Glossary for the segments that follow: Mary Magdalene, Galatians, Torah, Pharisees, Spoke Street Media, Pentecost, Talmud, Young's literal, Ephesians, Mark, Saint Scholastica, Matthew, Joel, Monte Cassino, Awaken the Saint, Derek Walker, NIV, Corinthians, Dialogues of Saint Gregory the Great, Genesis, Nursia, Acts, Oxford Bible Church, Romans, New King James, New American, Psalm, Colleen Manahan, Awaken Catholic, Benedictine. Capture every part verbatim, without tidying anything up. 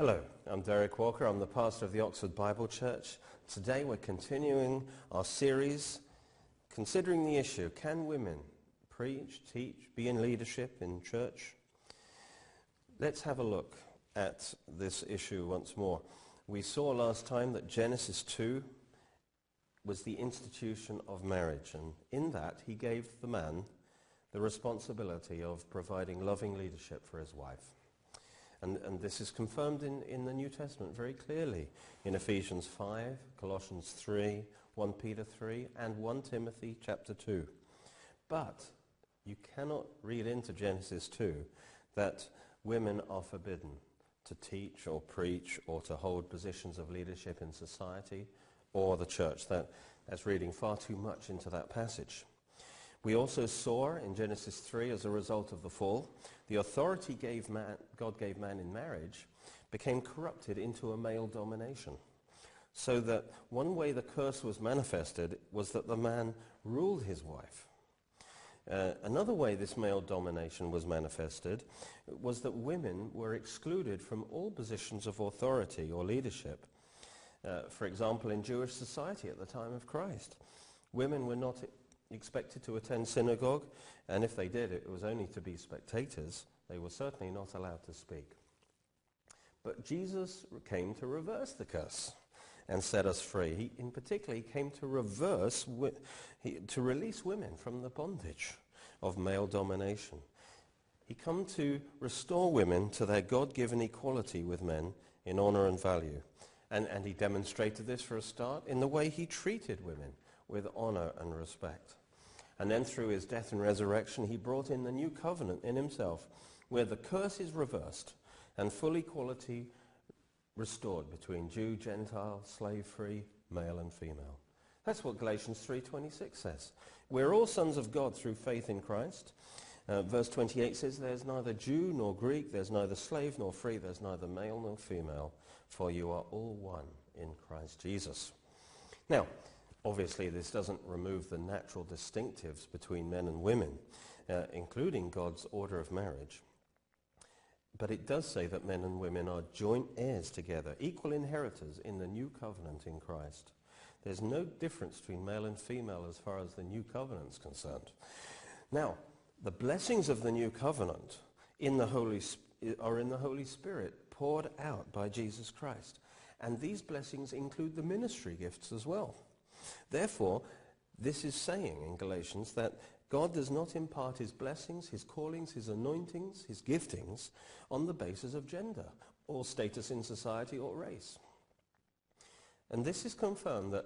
Hello, I'm Derek Walker. I'm the pastor of the Oxford Bible Church. Today we're continuing our series considering the issue, can women preach, teach, be in leadership in church? Let's have a look at this issue once more. We saw last time that Genesis two was the institution of marriage, and in that he gave the man the responsibility of providing loving leadership for his wife. And, and this is confirmed in, in the New Testament very clearly in Ephesians five, Colossians three, First Peter three, and First Timothy chapter two. But you cannot read into Genesis two that women are forbidden to teach or preach or to hold positions of leadership in society or the church. That, that's reading far too much into that passage. We also saw in Genesis three, as a result of the fall, the authority gave man, God gave man in marriage became corrupted into a male domination. So that one way the curse was manifested was that the man ruled his wife. Uh, another way this male domination was manifested was that women were excluded from all positions of authority or leadership. Uh, for example, in Jewish society at the time of Christ, women were not expected to attend synagogue, and if they did, it was only to be spectators. They were certainly not allowed to speak. But Jesus came to reverse the curse and set us free. He, in particular, he came to reverse, wi- he, to release women from the bondage of male domination. He came to restore women to their God-given equality with men in honor and value. And, and he demonstrated this for a start in the way he treated women with honor and respect. And then through his death and resurrection, he brought in the new covenant in himself, where the curse is reversed and full equality restored between Jew, Gentile, slave-free, male and female. That's what Galatians three twenty-six says. We're all sons of God through faith in Christ. Uh, verse twenty-eight says, there's neither Jew nor Greek, there's neither slave nor free, there's neither male nor female, for you are all one in Christ Jesus. Now, obviously, this doesn't remove the natural distinctives between men and women, uh, including God's order of marriage. But it does say that men and women are joint heirs together, equal inheritors in the new covenant in Christ. There's no difference between male and female as far as the new covenant's concerned. Now, the blessings of the new covenant in the Holy Sp- are in the Holy Spirit poured out by Jesus Christ. And these blessings include the ministry gifts as well. Therefore, this is saying in Galatians that God does not impart his blessings, his callings, his anointings, his giftings on the basis of gender or status in society or race. And this is confirmed that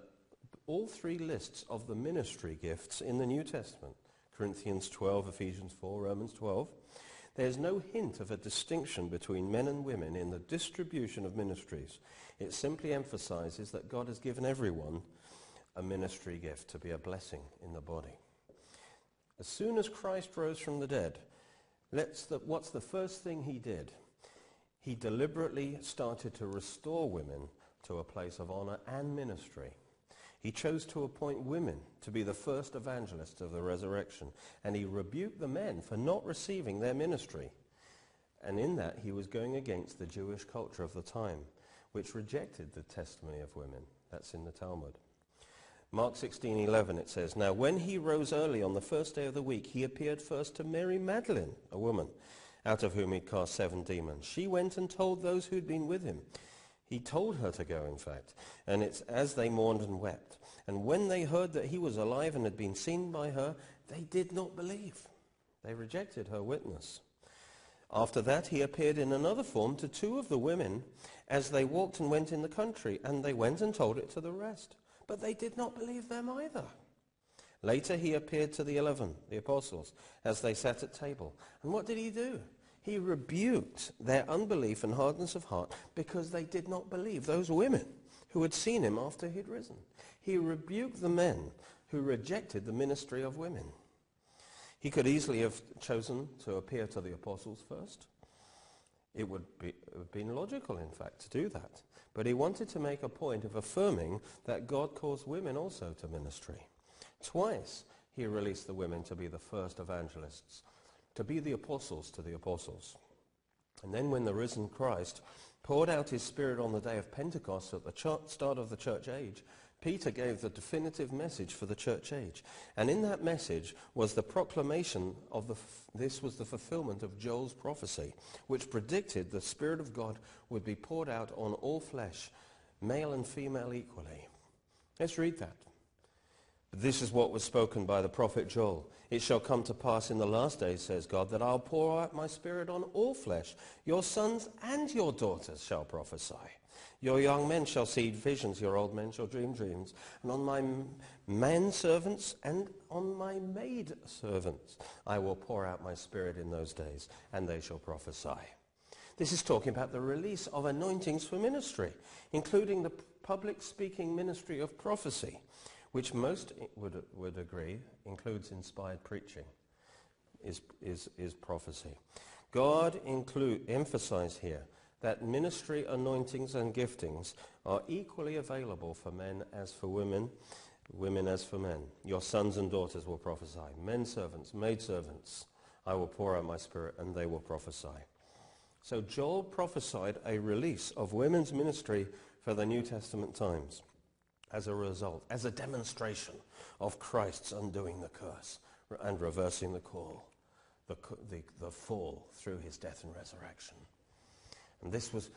all three lists of the ministry gifts in the New Testament, Corinthians twelve, Ephesians four, Romans twelve, there's no hint of a distinction between men and women in the distribution of ministries. It simply emphasizes that God has given everyone a ministry gift to be a blessing in the body. As soon as Christ rose from the dead, let's the, what's the first thing he did? He deliberately started to restore women to a place of honor and ministry. He chose to appoint women to be the first evangelists of the resurrection, and he rebuked the men for not receiving their ministry. And in that, he was going against the Jewish culture of the time, which rejected the testimony of women. That's in the Talmud. Mark sixteen eleven, it says, now when he rose early on the first day of the week, he appeared first to Mary Magdalene, a woman, out of whom he cast seven demons. She went and told those who'd been with him. He told her to go, in fact, and it's as they mourned and wept. And when they heard that he was alive and had been seen by her, they did not believe. They rejected her witness. After that, he appeared in another form to two of the women as they walked and went in the country, and they went and told it to the rest. But they did not believe them either. Later he appeared to the eleven, the apostles, as they sat at table. And what did he do? He rebuked their unbelief and hardness of heart because they did not believe those women who had seen him after he'd risen. He rebuked the men who rejected the ministry of women. He could easily have chosen to appear to the apostles first. It would be, it would have been logical, in fact, to do that. But he wanted to make a point of affirming that God calls women also to ministry. Twice he released the women to be the first evangelists, to be the apostles to the apostles. And then when the risen Christ poured out his Spirit on the day of Pentecost at the ch- start of the church age, Peter gave the definitive message for the church age. And in that message was the proclamation of the f- this was the fulfillment of Joel's prophecy, which predicted the Spirit of God would be poured out on all flesh, male and female equally. Let's read that. This is what was spoken by the prophet Joel. It shall come to pass in the last days, says God, that I'll pour out my Spirit on all flesh. Your sons and your daughters shall prophesy. Your young men shall see visions, your old men shall dream dreams. And on my manservants and on my maidservants I will pour out my Spirit in those days, and they shall prophesy. This is talking about the release of anointings for ministry, including the public speaking ministry of prophecy, which most would would agree includes inspired preaching, is is is prophecy. God include emphasized here that ministry anointings and giftings are equally available for men as for women, women as for men. Your sons and daughters will prophesy. Men servants, maid servants, I will pour out my Spirit, and they will prophesy. So Joel prophesied a release of women's ministry for the New Testament times, as a result, as a demonstration of Christ's undoing the curse and reversing the call, the, the, the fall through his death and resurrection. And this was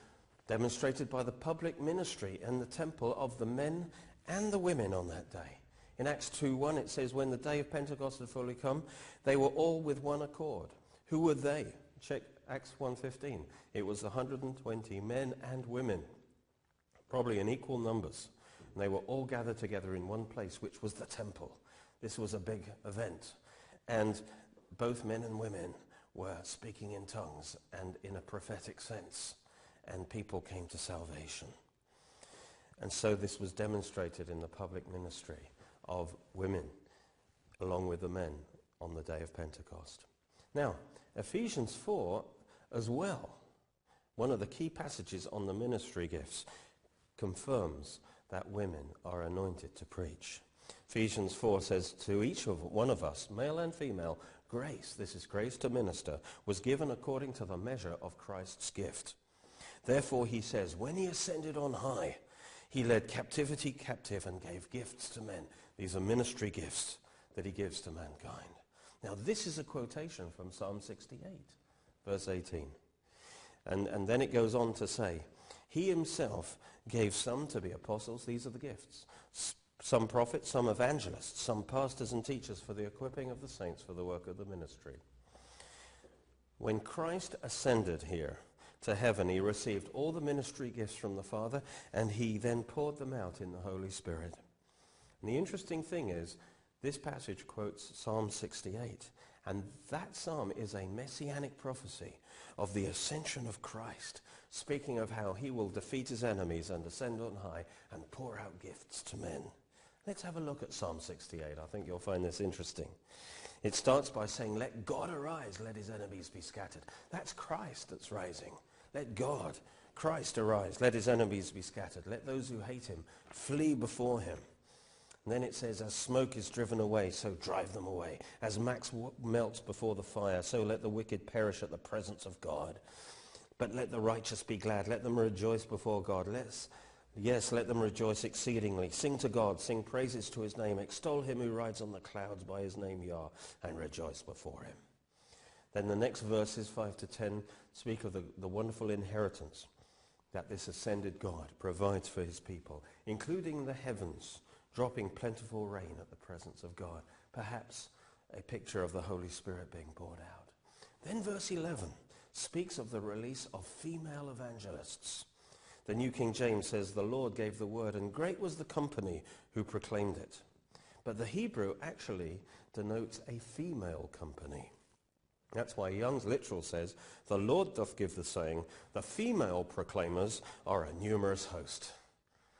demonstrated by the public ministry in the temple of the men and the women on that day. In Acts two one it says, when the day of Pentecost had fully come, they were all with one accord. Who were they? Check Acts one fifteen. It was one hundred twenty men and women, probably in equal numbers. And they were all gathered together in one place, which was the temple. This was a big event. And both men and women were speaking in tongues and in a prophetic sense. And people came to salvation. And so this was demonstrated in the public ministry of women, along with the men, on the day of Pentecost. Now, Ephesians four as well, one of the key passages on the ministry gifts, confirms that women are anointed to preach. Ephesians four says, to each of one of us, male and female, grace, this is grace to minister, was given according to the measure of Christ's gift. Therefore, he says, when he ascended on high, he led captivity captive and gave gifts to men. These are ministry gifts that he gives to mankind. Now, this is a quotation from Psalm sixty-eight, verse eighteen. And, and then it goes on to say, he himself gave some to be apostles, these are the gifts, some prophets, some evangelists, some pastors and teachers for the equipping of the saints for the work of the ministry. When Christ ascended here to heaven, he received all the ministry gifts from the Father, and he then poured them out in the Holy Spirit. And the interesting thing is, this passage quotes Psalm sixty-eight, and that psalm is a messianic prophecy of the ascension of Christ, speaking of how he will defeat his enemies and ascend on high and pour out gifts to men. Let's have a look at Psalm sixty-eight. I think you'll find this interesting. It starts by saying, let God arise, let his enemies be scattered. That's Christ that's rising. Let God, Christ arise, let his enemies be scattered. Let those who hate him flee before him. And then it says, as smoke is driven away, so drive them away. As wax melts before the fire, so let the wicked perish at the presence of God. But let the righteous be glad. Let them rejoice before God. Let's, yes, let them rejoice exceedingly. Sing to God. Sing praises to his name. Extol him who rides on the clouds by his name, Yah, and rejoice before him. Then the next verses, five to ten, speak of the, the wonderful inheritance that this ascended God provides for his people, including the heavens, dropping plentiful rain at the presence of God. Perhaps a picture of the Holy Spirit being poured out. Then verse eleven. Speaks of the release of female evangelists. The New King James says, the Lord gave the word, and great was the company who proclaimed it. But the Hebrew actually denotes a female company. That's why Young's literal says, the Lord doth give the saying, the female proclaimers are a numerous host.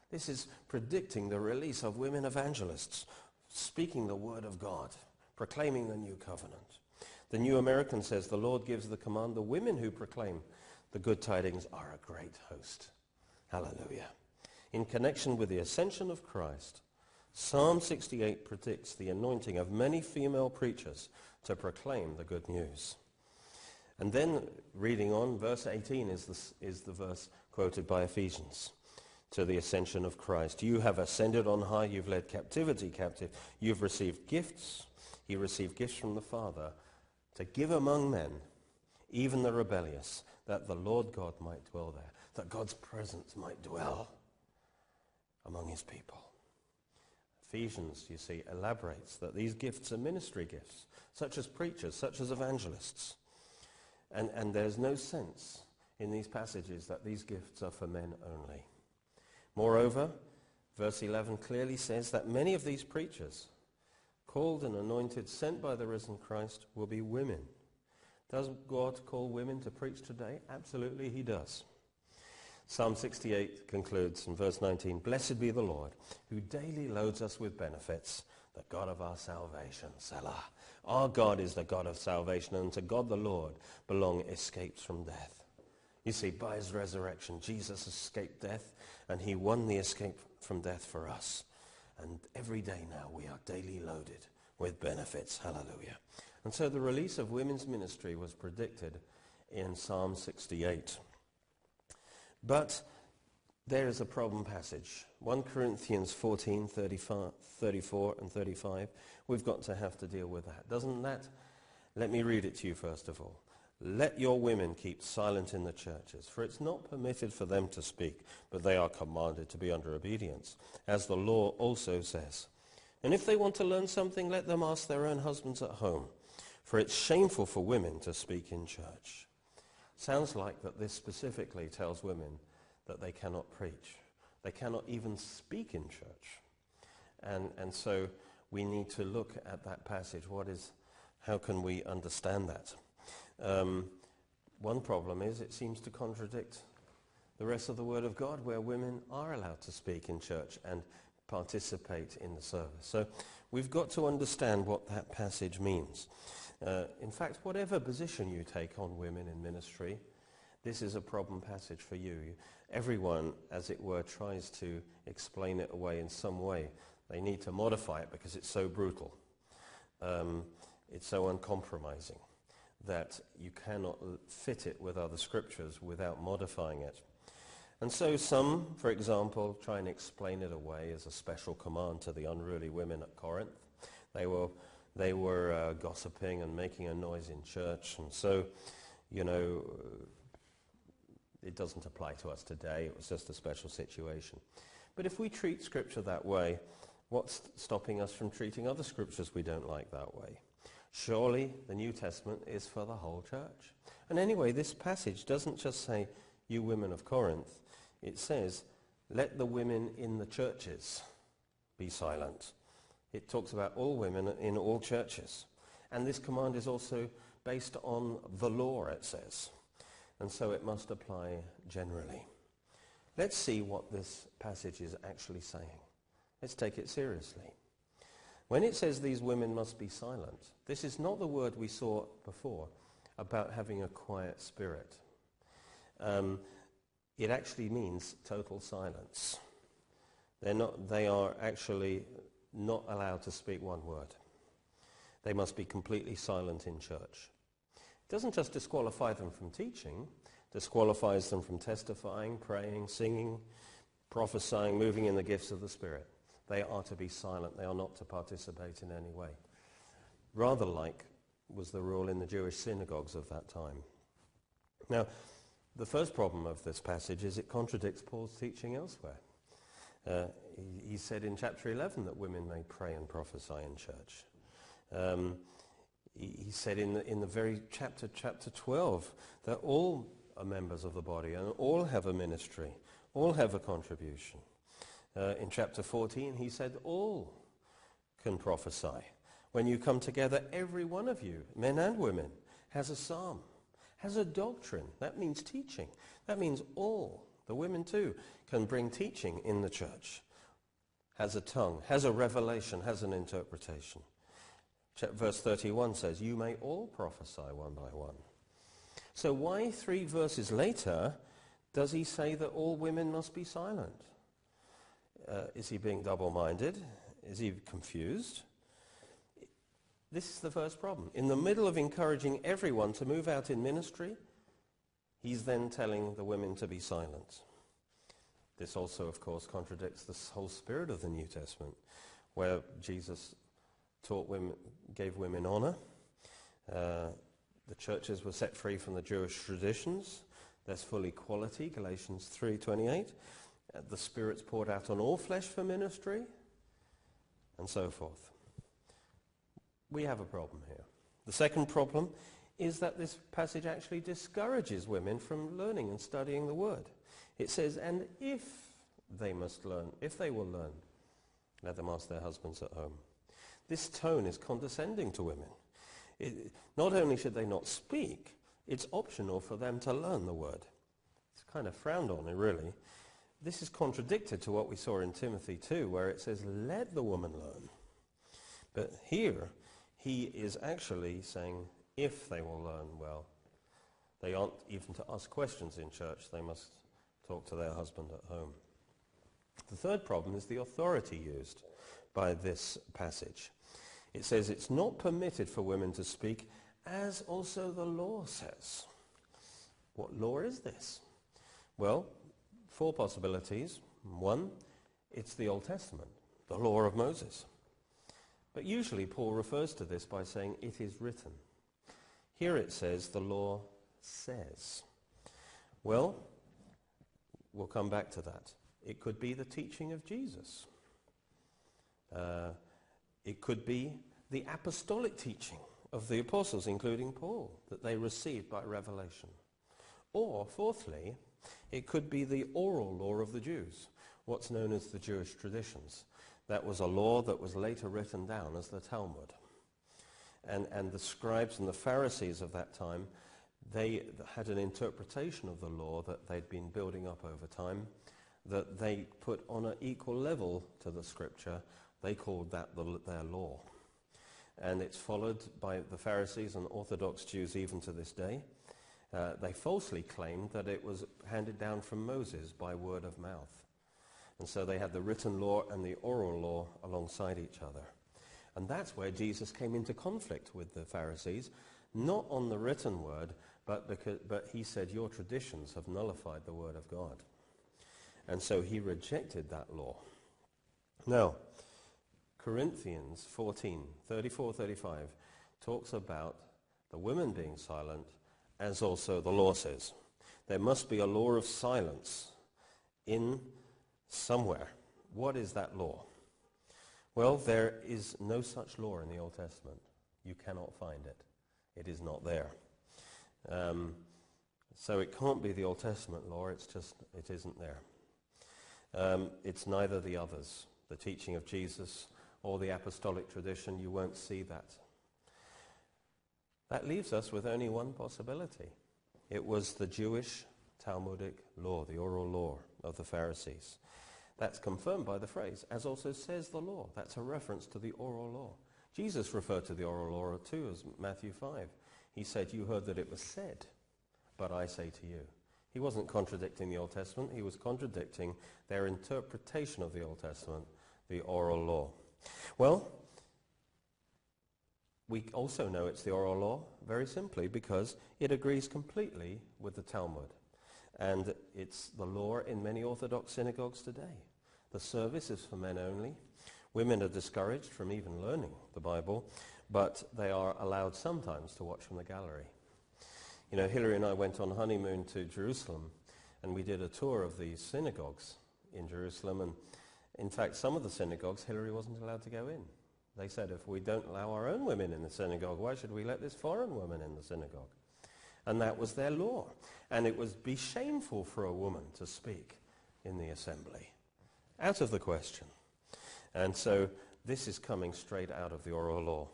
This is predicting the release of women evangelists, speaking the word of God, proclaiming the new covenant. The New American says, the Lord gives the command, the women who proclaim the good tidings are a great host. Hallelujah. In connection with the ascension of Christ, Psalm sixty-eight predicts the anointing of many female preachers to proclaim the good news. And then reading on, verse eighteen is the, is the verse quoted by Ephesians. To the ascension of Christ. You have ascended on high, you've led captivity captive, you've received gifts, he received gifts from the Father to give among men, even the rebellious, that the Lord God might dwell there, that God's presence might dwell among his people. Ephesians, you see, elaborates that these gifts are ministry gifts, such as preachers, such as evangelists. And, and there's no sense in these passages that these gifts are for men only. Moreover, verse eleven clearly says that many of these preachers, called and anointed, sent by the risen Christ, will be women. Does God call women to preach today? Absolutely, he does. Psalm sixty-eight concludes in verse nineteen, Blessed be the Lord, who daily loads us with benefits, the God of our salvation. Selah. Our God is the God of salvation, and to God the Lord belong escapes from death. You see, by his resurrection, Jesus escaped death, and he won the escape from death for us. And every day now, we are daily loaded with benefits. Hallelujah. And so the release of women's ministry was predicted in Psalm sixty-eight. But there is a problem passage. First Corinthians fourteen, thirty-four and thirty-five. We've got to have to deal with that. Doesn't that? Let me read it to you first of all. Let your women keep silent in the churches, for it's not permitted for them to speak, but they are commanded to be under obedience, as the law also says. And if they want to learn something, let them ask their own husbands at home, for it's shameful for women to speak in church. Sounds like that this specifically tells women that they cannot preach. They cannot even speak in church. And, and so we need to look at that passage. What is, how can we understand that? Um, one problem is it seems to contradict the rest of the Word of God, where women are allowed to speak in church and participate in the service. So we've got to understand what that passage means. Uh, in fact, whatever position you take on women in ministry, this is a problem passage for you. you. Everyone, as it were, tries to explain it away in some way. They need to modify it because it's so brutal. Um, it's so uncompromising that you cannot fit it with other scriptures without modifying it. And so some, for example, try and explain it away as a special command to the unruly women at Corinth. They were, they were uh, gossiping and making a noise in church, and so, you know, it doesn't apply to us today. It was just a special situation. But if we treat scripture that way, what's stopping us from treating other scriptures we don't like that way? Surely the New Testament is for the whole church. And anyway, this passage doesn't just say, you women of Corinth. It says, let the women in the churches be silent. It talks about all women in all churches. And this command is also based on the law, it says. And so it must apply generally. Let's see what this passage is actually saying. Let's take it seriously. When it says these women must be silent, this is not the word we saw before about having a quiet spirit. Um, it actually means total silence. They're not, they are actually not allowed to speak one word. They must be completely silent in church. It doesn't just disqualify them from teaching, disqualifies them from testifying, praying, singing, prophesying, moving in the gifts of the Spirit. They are to be silent. They are not to participate in any way. Rather like was the rule in the Jewish synagogues of that time. Now, the first problem of this passage is it contradicts Paul's teaching elsewhere. Uh, he, he said in chapter eleven that women may pray and prophesy in church. Um, he, he said in the, in the very chapter, chapter twelve, that all are members of the body and all have a ministry, all have a contribution. Uh, in chapter fourteen, he said, all can prophesy. When you come together, every one of you, men and women, has a psalm, has a doctrine. That means teaching. That means all, the women too, can bring teaching in the church, has a tongue, has a revelation, has an interpretation. Verse thirty-one says, you may all prophesy one by one. So why three verses later does he say that all women must be silent? Uh, is he being double-minded? Is he confused? This is the first problem. In the middle of encouraging everyone to move out in ministry, he's then telling the women to be silent. This also, of course, contradicts the whole spirit of the New Testament, where Jesus taught women, gave women honor. Uh, the churches were set free from the Jewish traditions. There's full equality, Galatians three twenty-eight. Uh, the Spirit's poured out on all flesh for ministry, and so forth. We have a problem here. The second problem is that this passage actually discourages women from learning and studying the Word. It says, and if they must learn, if they will learn, let them ask their husbands at home. This tone is condescending to women. It, not only should they not speak, it's optional for them to learn the Word. It's kind of frowned on, really. This is contradicted to what we saw in Timothy two, where it says, let the woman learn. But here, he is actually saying, if they will learn well. They aren't even to ask questions in church. They must talk to their husband at home. The third problem is the authority used by this passage. It says it's not permitted for women to speak, as also the law says. What law is this? Well, four possibilities. One, it's the Old Testament, the law of Moses. But usually Paul refers to this by saying it is written. Here it says the law says. Well, we'll come back to that. It could be the teaching of Jesus. Uh, it could be the apostolic teaching of the apostles, including Paul, that they received by revelation. Or, fourthly, it could be the oral law of the Jews, what's known as the Jewish traditions. That was a law that was later written down as the Talmud. And, and the scribes and the Pharisees of that time, they had an interpretation of the law that they'd been building up over time, that they put on an equal level to the scripture. They called that the, their law. And it's followed by the Pharisees and Orthodox Jews even to this day. Uh, they falsely claimed that it was handed down from Moses by word of mouth. And so they had the written law and the oral law alongside each other. And that's where Jesus came into conflict with the Pharisees, not on the written word, but, because, but he said, your traditions have nullified the word of God. And so he rejected that law. Now, Corinthians fourteen, thirty-four thirty-five, talks about the women being silent, as also the law says. There must be a law of silence in somewhere. What is that law? Well, there is no such law in the Old Testament. You cannot find it. It is not there. Um, so it can't be the Old Testament law. It's just, it isn't there. Um, it's neither the others, the teaching of Jesus or the apostolic tradition. You won't see that. That leaves us with only one possibility. It was the Jewish Talmudic law, the oral law of the Pharisees. That's confirmed by the phrase, as also says the law. That's a reference to the oral law. Jesus referred to the oral law too as Matthew five. He said, you heard that it was said, but I say to you. He wasn't contradicting the Old Testament. He was contradicting their interpretation of the Old Testament, the oral law. Well, we also know it's the oral law very simply because it agrees completely with the Talmud. And it's the law in many Orthodox synagogues today. The service is for men only. Women are discouraged from even learning the Bible, but they are allowed sometimes to watch from the gallery. You know, Hillary and I went on honeymoon to Jerusalem, and we did a tour of the synagogues in Jerusalem, and in fact, some of the synagogues, Hillary wasn't allowed to go in. They said, if we don't allow our own women in the synagogue, why should we let this foreign woman in the synagogue? And that was their law. And it would be shameful for a woman to speak in the assembly. Out of the question. And so this is coming straight out of the oral law.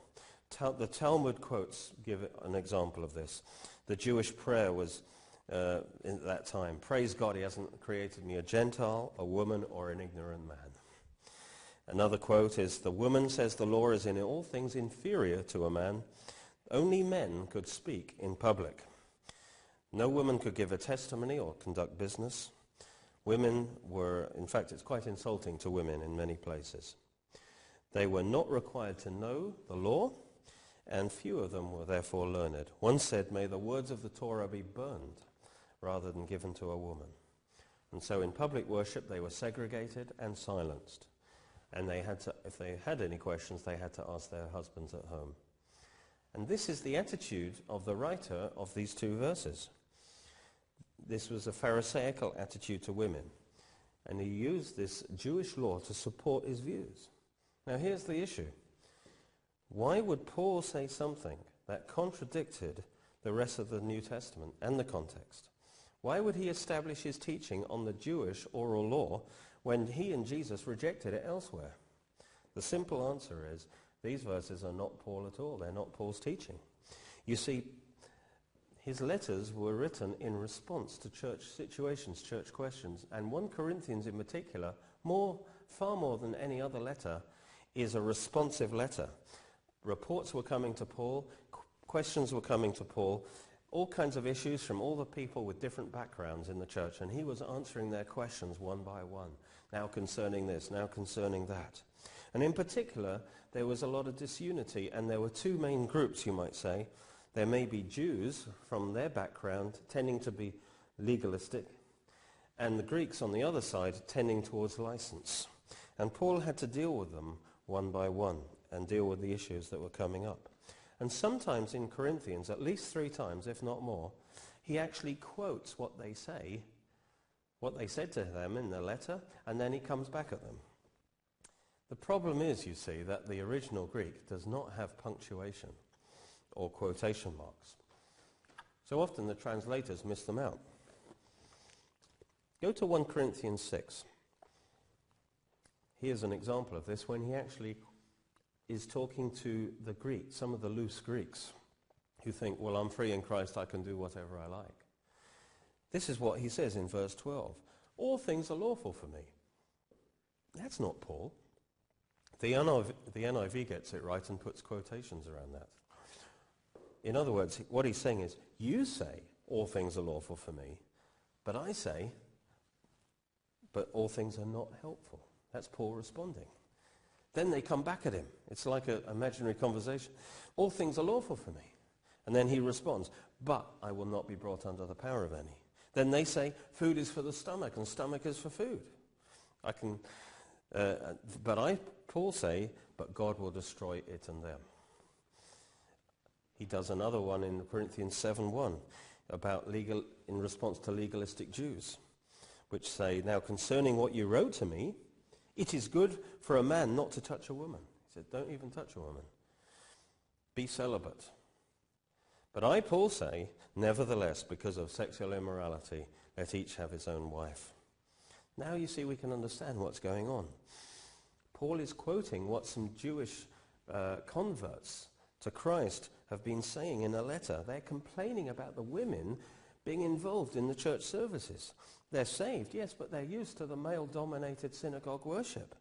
Tal- the Talmud quotes give an example of this. The Jewish prayer was uh, in that time, praise God, he hasn't created me a Gentile, a woman, or an ignorant man. Another quote is, the woman says the law is in all things inferior to a man. Only men could speak in public. No woman could give a testimony or conduct business. Women were, in fact, it's quite insulting to women in many places. They were not required to know the law, and few of them were therefore learned. One said, may the words of the Torah be burned rather than given to a woman. And so in public worship they were segregated and silenced. And they had to, if they had any questions, they had to ask their husbands at home. And this is the attitude of the writer of these two verses. This was a Pharisaical attitude to women. And he used this Jewish law to support his views. Now here's the issue. Why would Paul say something that contradicted the rest of the New Testament and the context? Why would he establish his teaching on the Jewish oral law when he and Jesus rejected it elsewhere? The simple answer is, these verses are not Paul at all. They're not Paul's teaching. You see, his letters were written in response to church situations, church questions, and First Corinthians in particular, more, far more than any other letter, is a responsive letter. Reports were coming to Paul, qu- questions were coming to Paul, all kinds of issues from all the people with different backgrounds in the church, and he was answering their questions one by one, now concerning this, now concerning that. And in particular, there was a lot of disunity, and there were two main groups, you might say. There may be Jews from their background tending to be legalistic, and the Greeks on the other side tending towards license. And Paul had to deal with them one by one and deal with the issues that were coming up. And sometimes in Corinthians, at least three times, if not more, he actually quotes what they say, what they said to them in the letter, and then he comes back at them. The problem is, you see, that the original Greek does not have punctuation or quotation marks. So often the translators miss them out. Go to First Corinthians six. Here's an example of this when he actually is talking to the Greeks, some of the loose Greeks, who think, well, I'm free in Christ, I can do whatever I like. This is what he says in verse twelve. All things are lawful for me. That's not Paul. The N I V gets it right and puts quotations around that. In other words, what he's saying is, you say all things are lawful for me, but I say, but all things are not helpful. That's Paul responding. Then they come back at him. It's like an imaginary conversation. All things are lawful for me. And then he responds, but I will not be brought under the power of any. Then they say, food is for the stomach and stomach is for food. I can, uh, but I, Paul say, but God will destroy it and them. He does another one in Corinthians seven one about legal, in response to legalistic Jews, which say, now concerning what you wrote to me, it is good for a man not to touch a woman. He said, don't even touch a woman. Be celibate. But I, Paul, say, nevertheless, because of sexual immorality, let each have his own wife. Now you see we can understand what's going on. Paul is quoting what some Jewish uh, converts to Christ have been saying in a letter. They're complaining about the women being involved in the church services. They're saved, yes, but they're used to the male-dominated synagogue worship.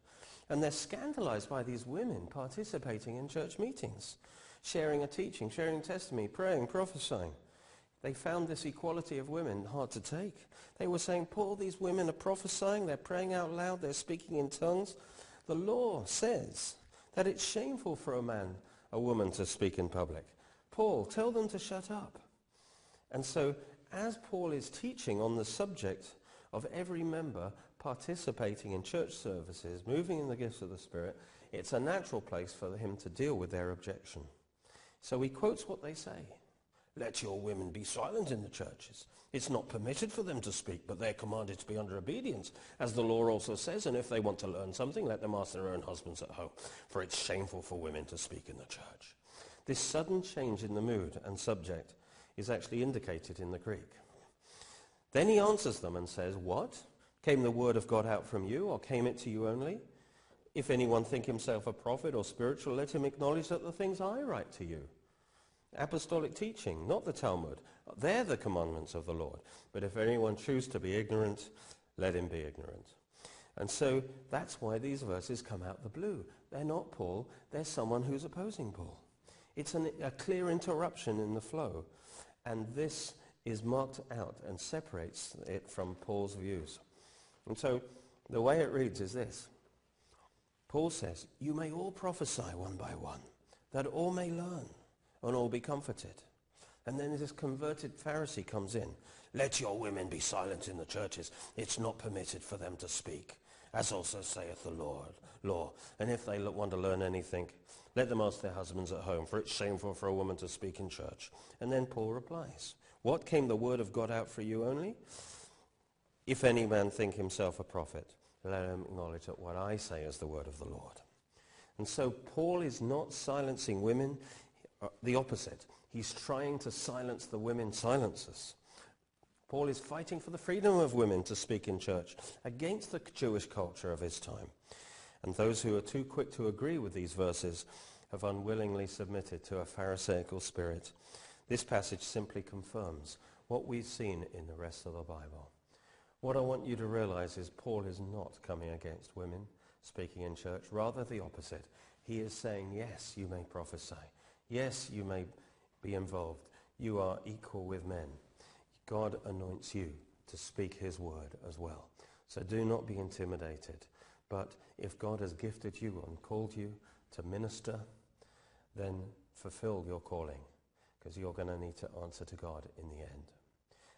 And they're scandalized by these women participating in church meetings, sharing a teaching, sharing testimony, praying, prophesying. They found this equality of women hard to take. They were saying, Paul, these women are prophesying, they're praying out loud, they're speaking in tongues. The law says that it's shameful for a man, a woman to speak in public. Paul, tell them to shut up. And so as Paul is teaching on the subject of every member participating in church services, moving in the gifts of the Spirit, it's a natural place for him to deal with their objection. So he quotes what they say. Let your women be silent in the churches. It's not permitted for them to speak, but they're commanded to be under obedience, as the law also says, and if they want to learn something, let them ask their own husbands at home, for it's shameful for women to speak in the church. This sudden change in the mood and subject is actually indicated in the Greek. Then he answers them and says, what? Came the word of God out from you, or came it to you only? If anyone think himself a prophet or spiritual, let him acknowledge that the things I write to you. Apostolic teaching, not the Talmud. They're the commandments of the Lord. But if anyone choose to be ignorant, let him be ignorant. And so that's why these verses come out the blue. They're not Paul. They're someone who's opposing Paul. It's an, a clear interruption in the flow. And this is marked out and separates it from Paul's views. And so the way it reads is this. Paul says, you may all prophesy one by one, that all may learn. and all be comforted. And then this converted Pharisee comes in. Let your women be silent in the churches. It's not permitted for them to speak, as also saith the Lord, law. And if they want to learn anything, let them ask their husbands at home, for it's shameful for a woman to speak in church. And then Paul replies, what came the word of God out for you only? If any man think himself a prophet, let him acknowledge that what I say is the word of the Lord. And so Paul is not silencing women, the opposite. He's trying to silence the women silencers. Paul is fighting for the freedom of women to speak in church against the Jewish culture of his time. And those who are too quick to agree with these verses have unwillingly submitted to a Pharisaical spirit. This passage simply confirms what we've seen in the rest of the Bible. What I want you to realize is Paul is not coming against women speaking in church, rather the opposite. He is saying, yes, you may prophesy. Yes, you may be involved. You are equal with men. God anoints you to speak his word as well. So do not be intimidated. But if God has gifted you and called you to minister, then fulfill your calling, because you're going to need to answer to God in the end.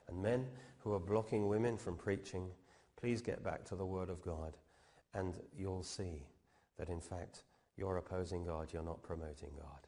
And men who are blocking women from preaching, please get back to the word of God, and you'll see that in fact you're opposing God, you're not promoting God.